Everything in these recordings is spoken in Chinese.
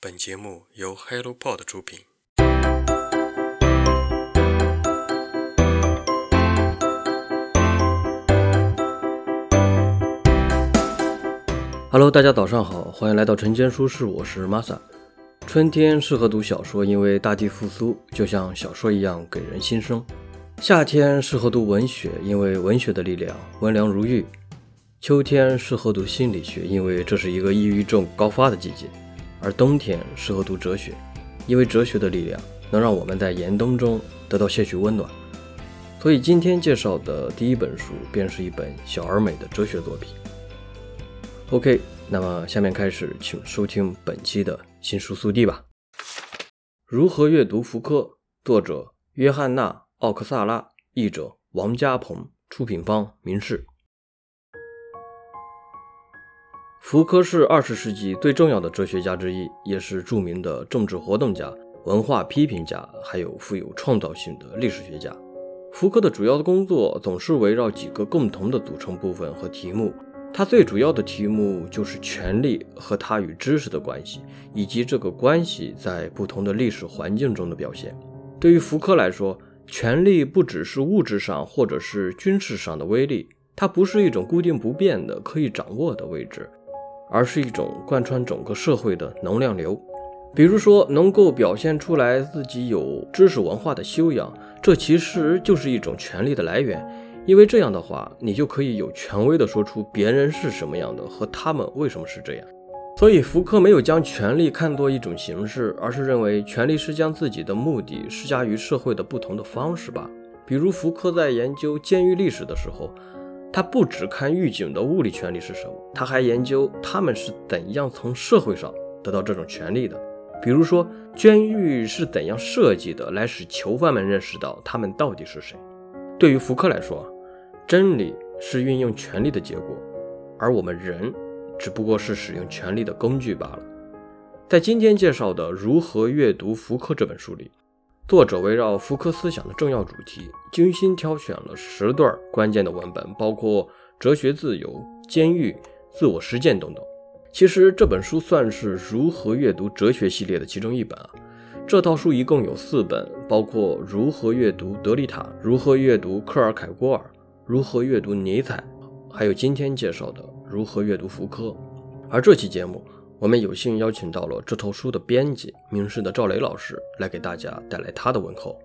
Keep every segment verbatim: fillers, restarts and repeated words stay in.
本节目由 HelloPod 出品。Hello， 大家早上好，欢迎来到晨间书室，我是 Masa。春天适合读小说，因为大地复苏，就像小说一样给人新生。夏天适合读文学，因为文学的力量温良如玉。秋天适合读心理学，因为这是一个抑郁症高发的季节。而冬天适合读哲学，因为哲学的力量能让我们在严冬中得到些许温暖。所以今天介绍的第一本书便是一本小而美的哲学作品。 OK， 那么下面开始，请收听本期的新书速递吧。如何阅读福柯，作者约翰娜·奥克萨拉，译者王家鹏，出品方民视。福柯是二十世纪最重要的哲学家之一，也是著名的政治活动家、文化批评家，还有富有创造性的历史学家。福柯的主要工作总是围绕几个共同的组成部分和题目，他最主要的题目就是权力和它与知识的关系，以及这个关系在不同的历史环境中的表现。对于福柯来说，权力不只是物质上或者是军事上的威力，它不是一种固定不变的可以掌握的位置，而是一种贯穿整个社会的能量流。比如说，能够表现出来自己有知识文化的修养，这其实就是一种权力的来源，因为这样的话，你就可以有权威地说出别人是什么样的和他们为什么是这样。所以福柯没有将权力看作一种形式，而是认为权力是将自己的目的施加于社会的不同的方式吧。比如福柯在研究监狱历史的时候，他不只看狱警的物理权利是什么，他还研究他们是怎样从社会上得到这种权利的。比如说，监狱是怎样设计的，来使囚犯们认识到他们到底是谁。对于福柯来说，真理是运用权力的结果，而我们人只不过是使用权力的工具罢了。在今天介绍的《如何阅读福柯》这本书里，作者围绕福柯思想的重要主题，精心挑选了十段关键的文本，包括哲学自由、监狱、自我实践等等。其实这本书算是如何阅读哲学系列的其中一本啊。这套书一共有四本，包括如何阅读德丽塔、如何阅读克尔凯郭尔、如何阅读尼采，还有今天介绍的如何阅读福柯。而这期节目，我们有幸邀请到了这套书的编辑明视的赵雷老师，来给大家带来他的问候。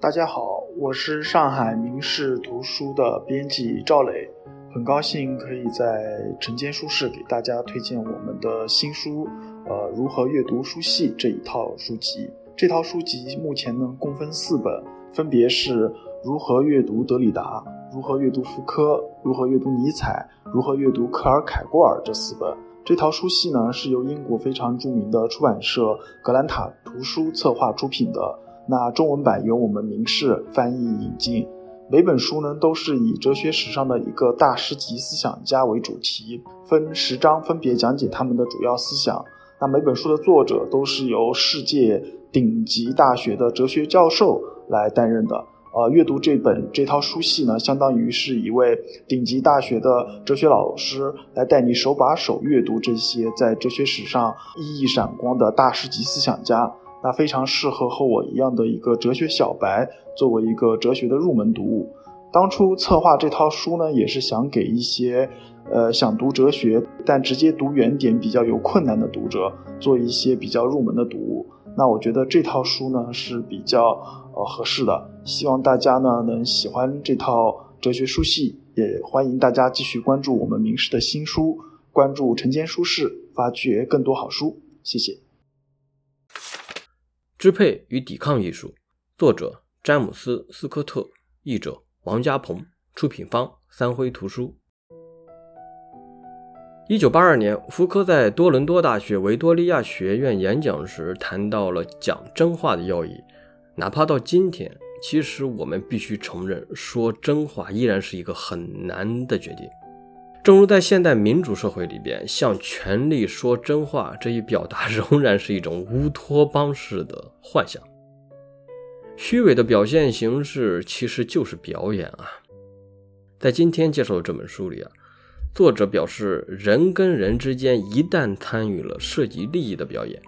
大家好，我是上海明视图书的编辑赵雷，很高兴可以在晨间书室给大家推荐我们的新书呃，如何阅读书系这一套书籍。这套书籍目前呢共分四本，分别是如何阅读德里达、如何阅读福柯、如何阅读尼采、如何阅读克尔凯郭尔这四本。这套书系呢是由英国非常著名的出版社格兰塔图书策划出品的，那中文版由我们明视翻译引进。每本书呢都是以哲学史上的一个大师级思想家为主题，分十章分别讲解他们的主要思想。那每本书的作者都是由世界顶级大学的哲学教授来担任的。呃，阅读这本这套书系呢，相当于是一位顶级大学的哲学老师来带你手把手阅读这些在哲学史上熠熠闪光的大师级思想家。那非常适合和我一样的一个哲学小白作为一个哲学的入门读物。当初策划这套书呢，也是想给一些呃想读哲学但直接读原点比较有困难的读者做一些比较入门的读物。那我觉得这套书呢是比较呃合适的，希望大家呢能喜欢这套哲学书系，也欢迎大家继续关注我们明视的新书，关注晨间书室，发掘更多好书。谢谢。支配与抵抗艺术，作者詹姆斯·斯科特，译者王家鹏，出品方三辉图书。一九八二年，福柯在多伦多大学维多利亚学院演讲时谈到了讲真话的要义。哪怕到今天，其实我们必须承认，说真话依然是一个很难的决定。正如在现代民主社会里边，向权力说真话这一表达仍然是一种乌托邦式的幻想。虚伪的表现形式其实就是表演啊。在今天介绍的这本书里啊，作者表示，人跟人之间一旦参与了涉及利益的表演，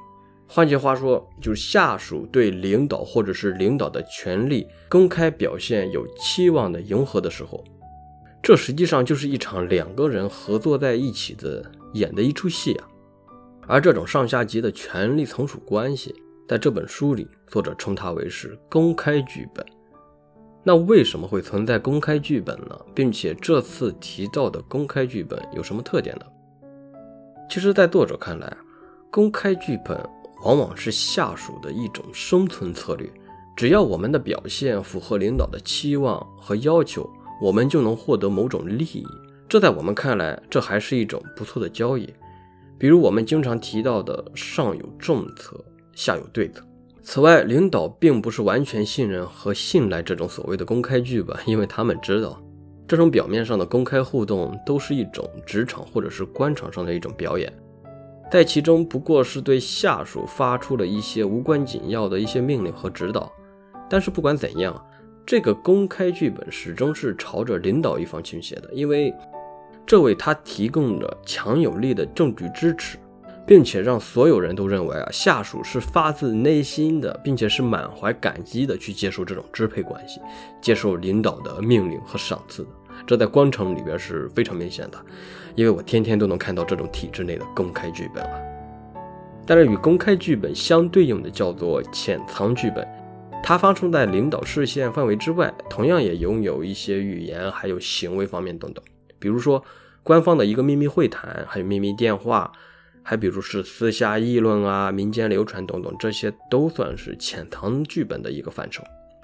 换句话说，就是下属对领导或者是领导的权力公开表现有期望的迎合的时候，这实际上就是一场两个人合作在一起的演的一出戏啊。而这种上下级的权力从属关系，在这本书里作者称它为是公开剧本。那为什么会存在公开剧本呢？并且这次提到的公开剧本有什么特点呢？其实在作者看来，公开剧本往往是下属的一种生存策略，只要我们的表现符合领导的期望和要求，我们就能获得某种利益。这在我们看来，这还是一种不错的交易。比如我们经常提到的上有政策，下有对策。此外，领导并不是完全信任和信赖这种所谓的公开剧本，因为他们知道这种表面上的公开互动都是一种职场或者是官场上的一种表演，在其中不过是对下属发出了一些无关紧要的一些命令和指导。但是不管怎样，这个公开剧本始终是朝着领导一方倾斜的，因为这为他提供了强有力的证据支持，并且让所有人都认为啊，下属是发自内心的，并且是满怀感激的去接受这种支配关系，接受领导的命令和赏赐的。这在官场里边是非常明显的，因为我天天都能看到这种体制内的公开剧本啊。但是与公开剧本相对应的叫做潜藏剧本，它发生在领导视线范围之外，同样也拥有一些语言还有行为方面等等。比如说官方的一个秘密会谈，还有秘密电话，还比如是私下议论啊、民间流传等等，这些都算是潜藏剧本的一个范畴。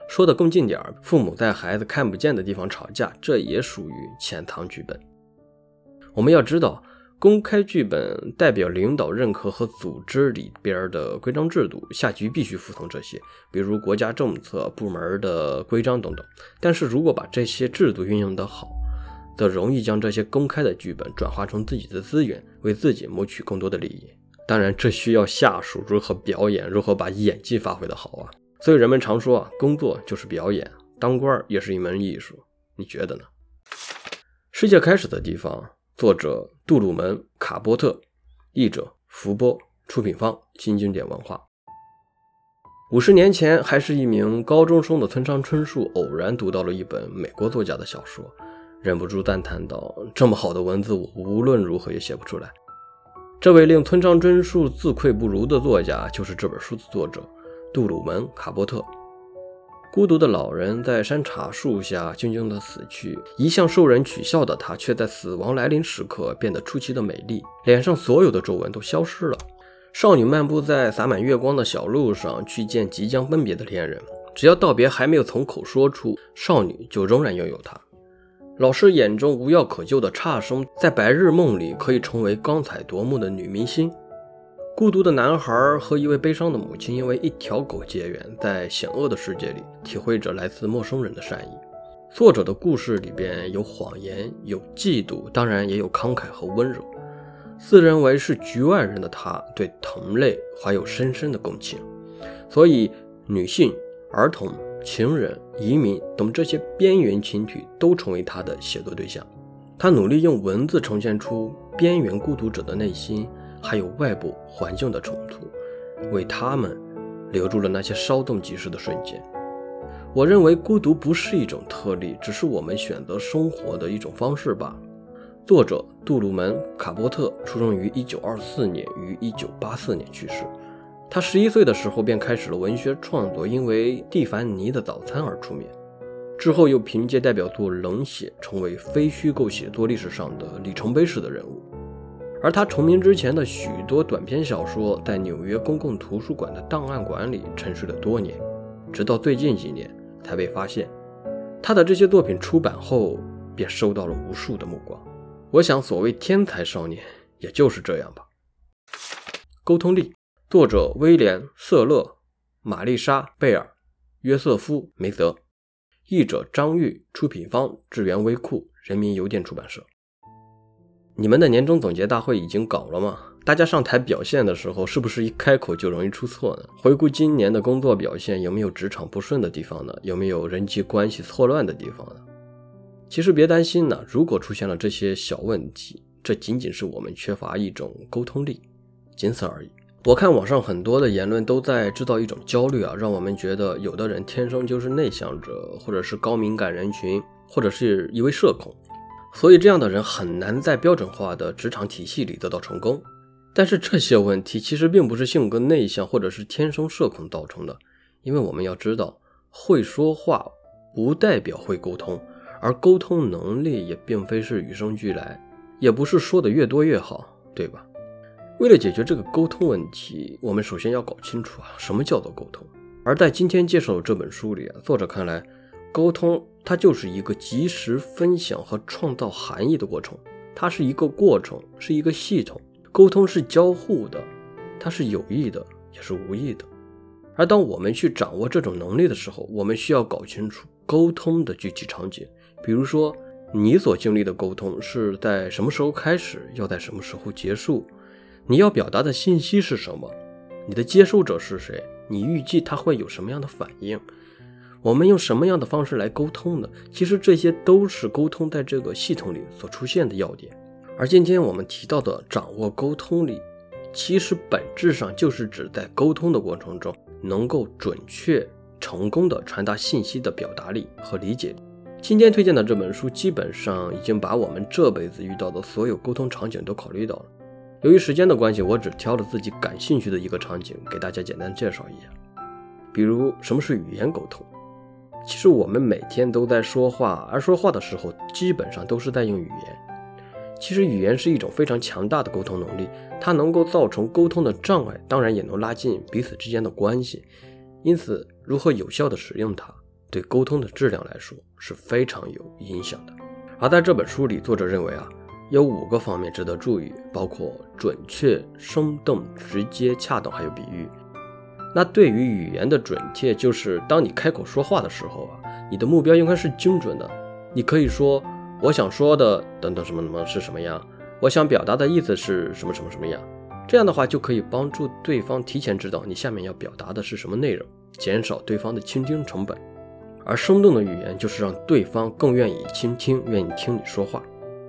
说的更近点，父母在孩子看不见的地方吵架，这也属于潜藏剧本。我们要知道，公开剧本代表领导认可和组织里边的规章制度，下级必须服从这些，比如国家政策、部门的规章等等。但是如果把这些制度运用得好，则容易将这些公开的剧本转化成自己的资源，为自己谋取更多的利益。当然，这需要下属如何表演，如何把演技发挥得好啊。所以人们常说啊，工作就是表演，当官也是一门艺术，你觉得呢？世界开始的地方，作者杜鲁门·卡波特，译者福波，出品方新经典文化。五十年前，还是一名高中生的村上春树偶然读到了一本美国作家的小说，忍不住赞叹道：“这么好的文字，我无论如何也写不出来。”这位令村上春树自愧不如的作家，就是这本书的作者杜鲁门·卡波特。孤独的老人在山茶树下静静的死去，一向受人取笑的他，却在死亡来临时刻变得出奇的美丽，脸上所有的皱纹都消失了。少女漫步在洒满月光的小路上，去见即将分别的恋人，只要道别还没有从口说出，少女就仍然拥有他。老师眼中无药可救的差生，在白日梦里可以成为光彩夺目的女明星。孤独的男孩和一位悲伤的母亲因为一条狗结缘，在险恶的世界里体会着来自陌生人的善意。作者的故事里边有谎言，有嫉妒，当然也有慷慨和温柔。自认为是局外人的他，对同类怀有深深的共情，所以女性、儿童、情人、移民等这些边缘群体都成为他的写作对象。他努力用文字呈现出边缘孤独者的内心，还有外部环境的冲突，为他们留住了那些稍纵即逝的瞬间。我认为孤独不是一种特例，只是我们选择生活的一种方式吧。作者杜鲁门·卡波特出生于一九二四年，于一九八四年去世。他十一岁的时候便开始了文学创作，因为蒂凡尼的早餐而出名。之后又凭借代表作《冷血》成为非虚构写作历史上的里程碑式的人物。而他成名之前的许多短篇小说，在纽约公共图书馆的档案馆里沉睡了多年，直到最近几年才被发现。他的这些作品出版后，便收到了无数的目光。我想所谓天才少年也就是这样吧。沟通力，作者威廉·瑟勒、玛丽莎·贝尔、约瑟夫·梅泽，译者张玉，出品方致源微库，人民邮电出版社。你们的年终总结大会已经搞了吗？大家上台表现的时候，是不是一开口就容易出错呢？回顾今年的工作表现，有没有职场不顺的地方呢？有没有人际关系错乱的地方呢？其实别担心呢，如果出现了这些小问题，这仅仅是我们缺乏一种沟通力，仅此而已。我看网上很多的言论都在制造一种焦虑啊，让我们觉得有的人天生就是内向者，或者是高敏感人群，或者是一位社恐，所以这样的人很难在标准化的职场体系里得到成功。但是这些问题其实并不是性格内向或者是天生社恐造成的，因为我们要知道，会说话不代表会沟通，而沟通能力也并非是与生俱来，也不是说的越多越好，对吧？为了解决这个沟通问题，我们首先要搞清楚啊，什么叫做沟通。而在今天介绍的这本书里啊，作者看来，沟通它就是一个及时分享和创造含义的过程，它是一个过程，是一个系统。沟通是交互的，它是有意的，也是无意的。而当我们去掌握这种能力的时候，我们需要搞清楚沟通的具体场景，比如说你所经历的沟通是在什么时候开始，要在什么时候结束，你要表达的信息是什么，你的接受者是谁，你预计他会有什么样的反应，我们用什么样的方式来沟通呢？其实这些都是沟通在这个系统里所出现的要点。而今天我们提到的掌握沟通力，其实本质上就是指在沟通的过程中能够准确成功的传达信息的表达力和理解力。今天推荐的这本书基本上已经把我们这辈子遇到的所有沟通场景都考虑到了。由于时间的关系，我只挑了自己感兴趣的一个场景给大家简单介绍一下。比如什么是语言沟通？其实我们每天都在说话，而说话的时候基本上都是在用语言。其实语言是一种非常强大的沟通能力，它能够造成沟通的障碍，当然也能拉近彼此之间的关系。因此，如何有效地使用它，对沟通的质量来说是非常有影响的。而在这本书里，作者认为啊，有五个方面值得注意，包括准确、生动、直接、恰当，还有比喻。那对于语言的准确，就是当你开口说话的时候啊，你的目标应该是精准的，你可以说我想说的等等什么什么是什么样，我想表达的意思是什么什么什么样，这样的话就可以帮助对方提前知道你下面要表达的是什么内容，减少对方的倾听成本。而生动的语言就是让对方更愿意倾听，愿意听你说话。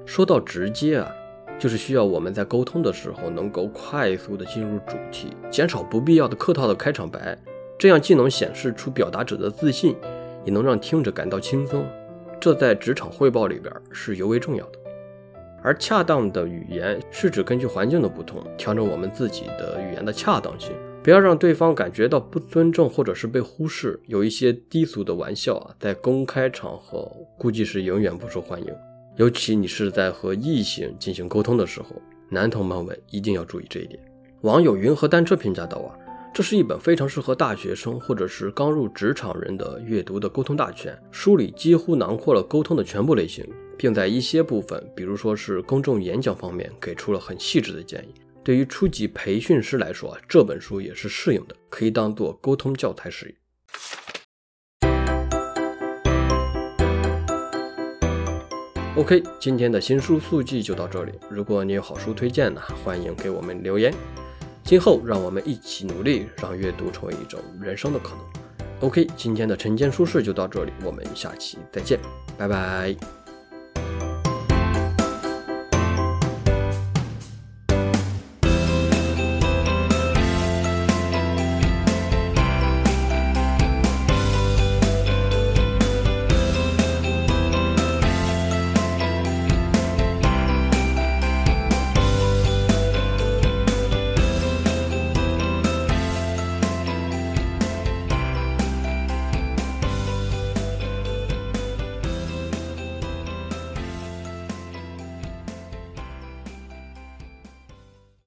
说到直接啊，就是需要我们在沟通的时候能够快速的进入主题，减少不必要的客套的开场白，这样既能显示出表达者的自信，也能让听者感到轻松，这在职场汇报里边是尤为重要的。而恰当的语言是指根据环境的不同，调整我们自己的语言的恰当性，不要让对方感觉到不尊重或者是被忽视。有一些低俗的玩笑啊，在公开场合估计是永远不受欢迎，尤其你是在和异性进行沟通的时候，男同胞们一定要注意这一点。网友云和单车评价道啊，这是一本非常适合大学生或者是刚入职场人的阅读的沟通大全，书里几乎囊括了沟通的全部类型，并在一些部分，比如说是公众演讲方面，给出了很细致的建议。对于初级培训师来说，这本书也是适用的，可以当做沟通教材使用。OK， 今天的新书速记就到这里，如果你有好书推荐呢，欢迎给我们留言。今后让我们一起努力，让阅读成为一种人生的可能。OK， 今天的晨间书事就到这里，我们下期再见，拜拜。